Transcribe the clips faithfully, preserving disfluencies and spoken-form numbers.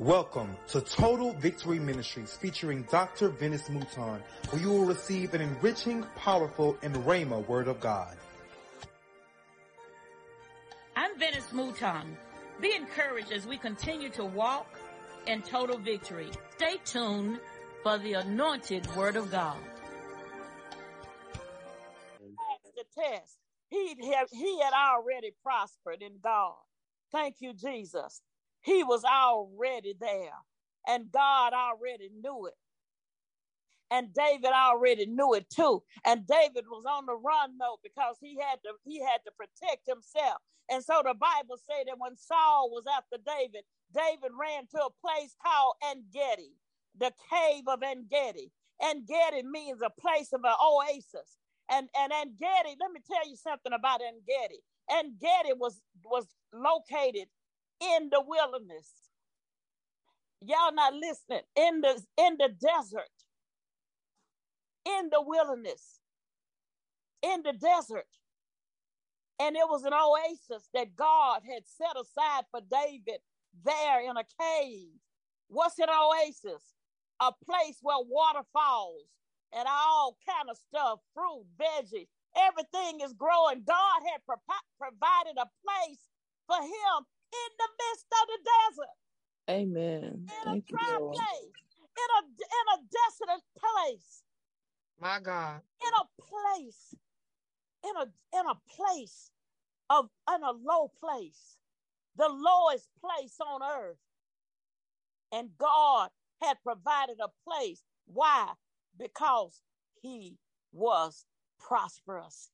Welcome to Total Victory Ministries featuring Doctor Venice Mouton, where you will receive an enriching, powerful, and Rhema Word of God. I'm Venice Mouton. Be encouraged as we continue to walk in total victory. Stay tuned for the anointed Word of God. The test. He had, he had already prospered in God. Thank you, Jesus. He was already there, and God already knew it. And David already knew it too. And David was on the run though, because he had to he had to protect himself. And so the Bible said that when Saul was after David, David ran to a place called En Gedi, the cave of En Gedi. En Gedi means a place of an oasis. And and En Gedi, let me tell you something about En Gedi. En Gedi was was located in the wilderness. Y'all not listening. In the, in the desert. In the wilderness. In the desert. And it was an oasis that God had set aside for David there in a cave. What's an oasis? A place where waterfalls and all kind of stuff, fruit, veggies, everything is growing. God had pro- provided a place for him in the midst of the desert. Amen. In Thank a dry you, place. In a, in a desolate place. My God. In a place. In a, in a place of, in a low place. The lowest place on earth. And God had provided a place. Why? Because he was prosperous.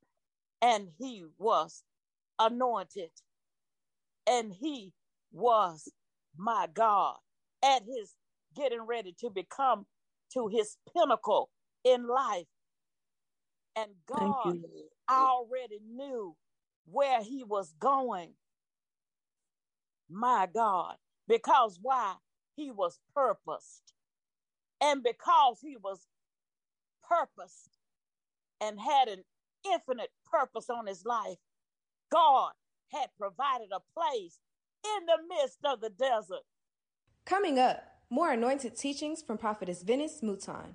And he was anointed. And he was my God at his getting ready to become to his pinnacle in life. And God already knew where he was going. My God, because why? He was purposed. And because he was purposed and had an infinite purpose on his life, God had provided a place in the midst of the desert. Coming up, more anointed teachings from Prophetess Venice Mouton.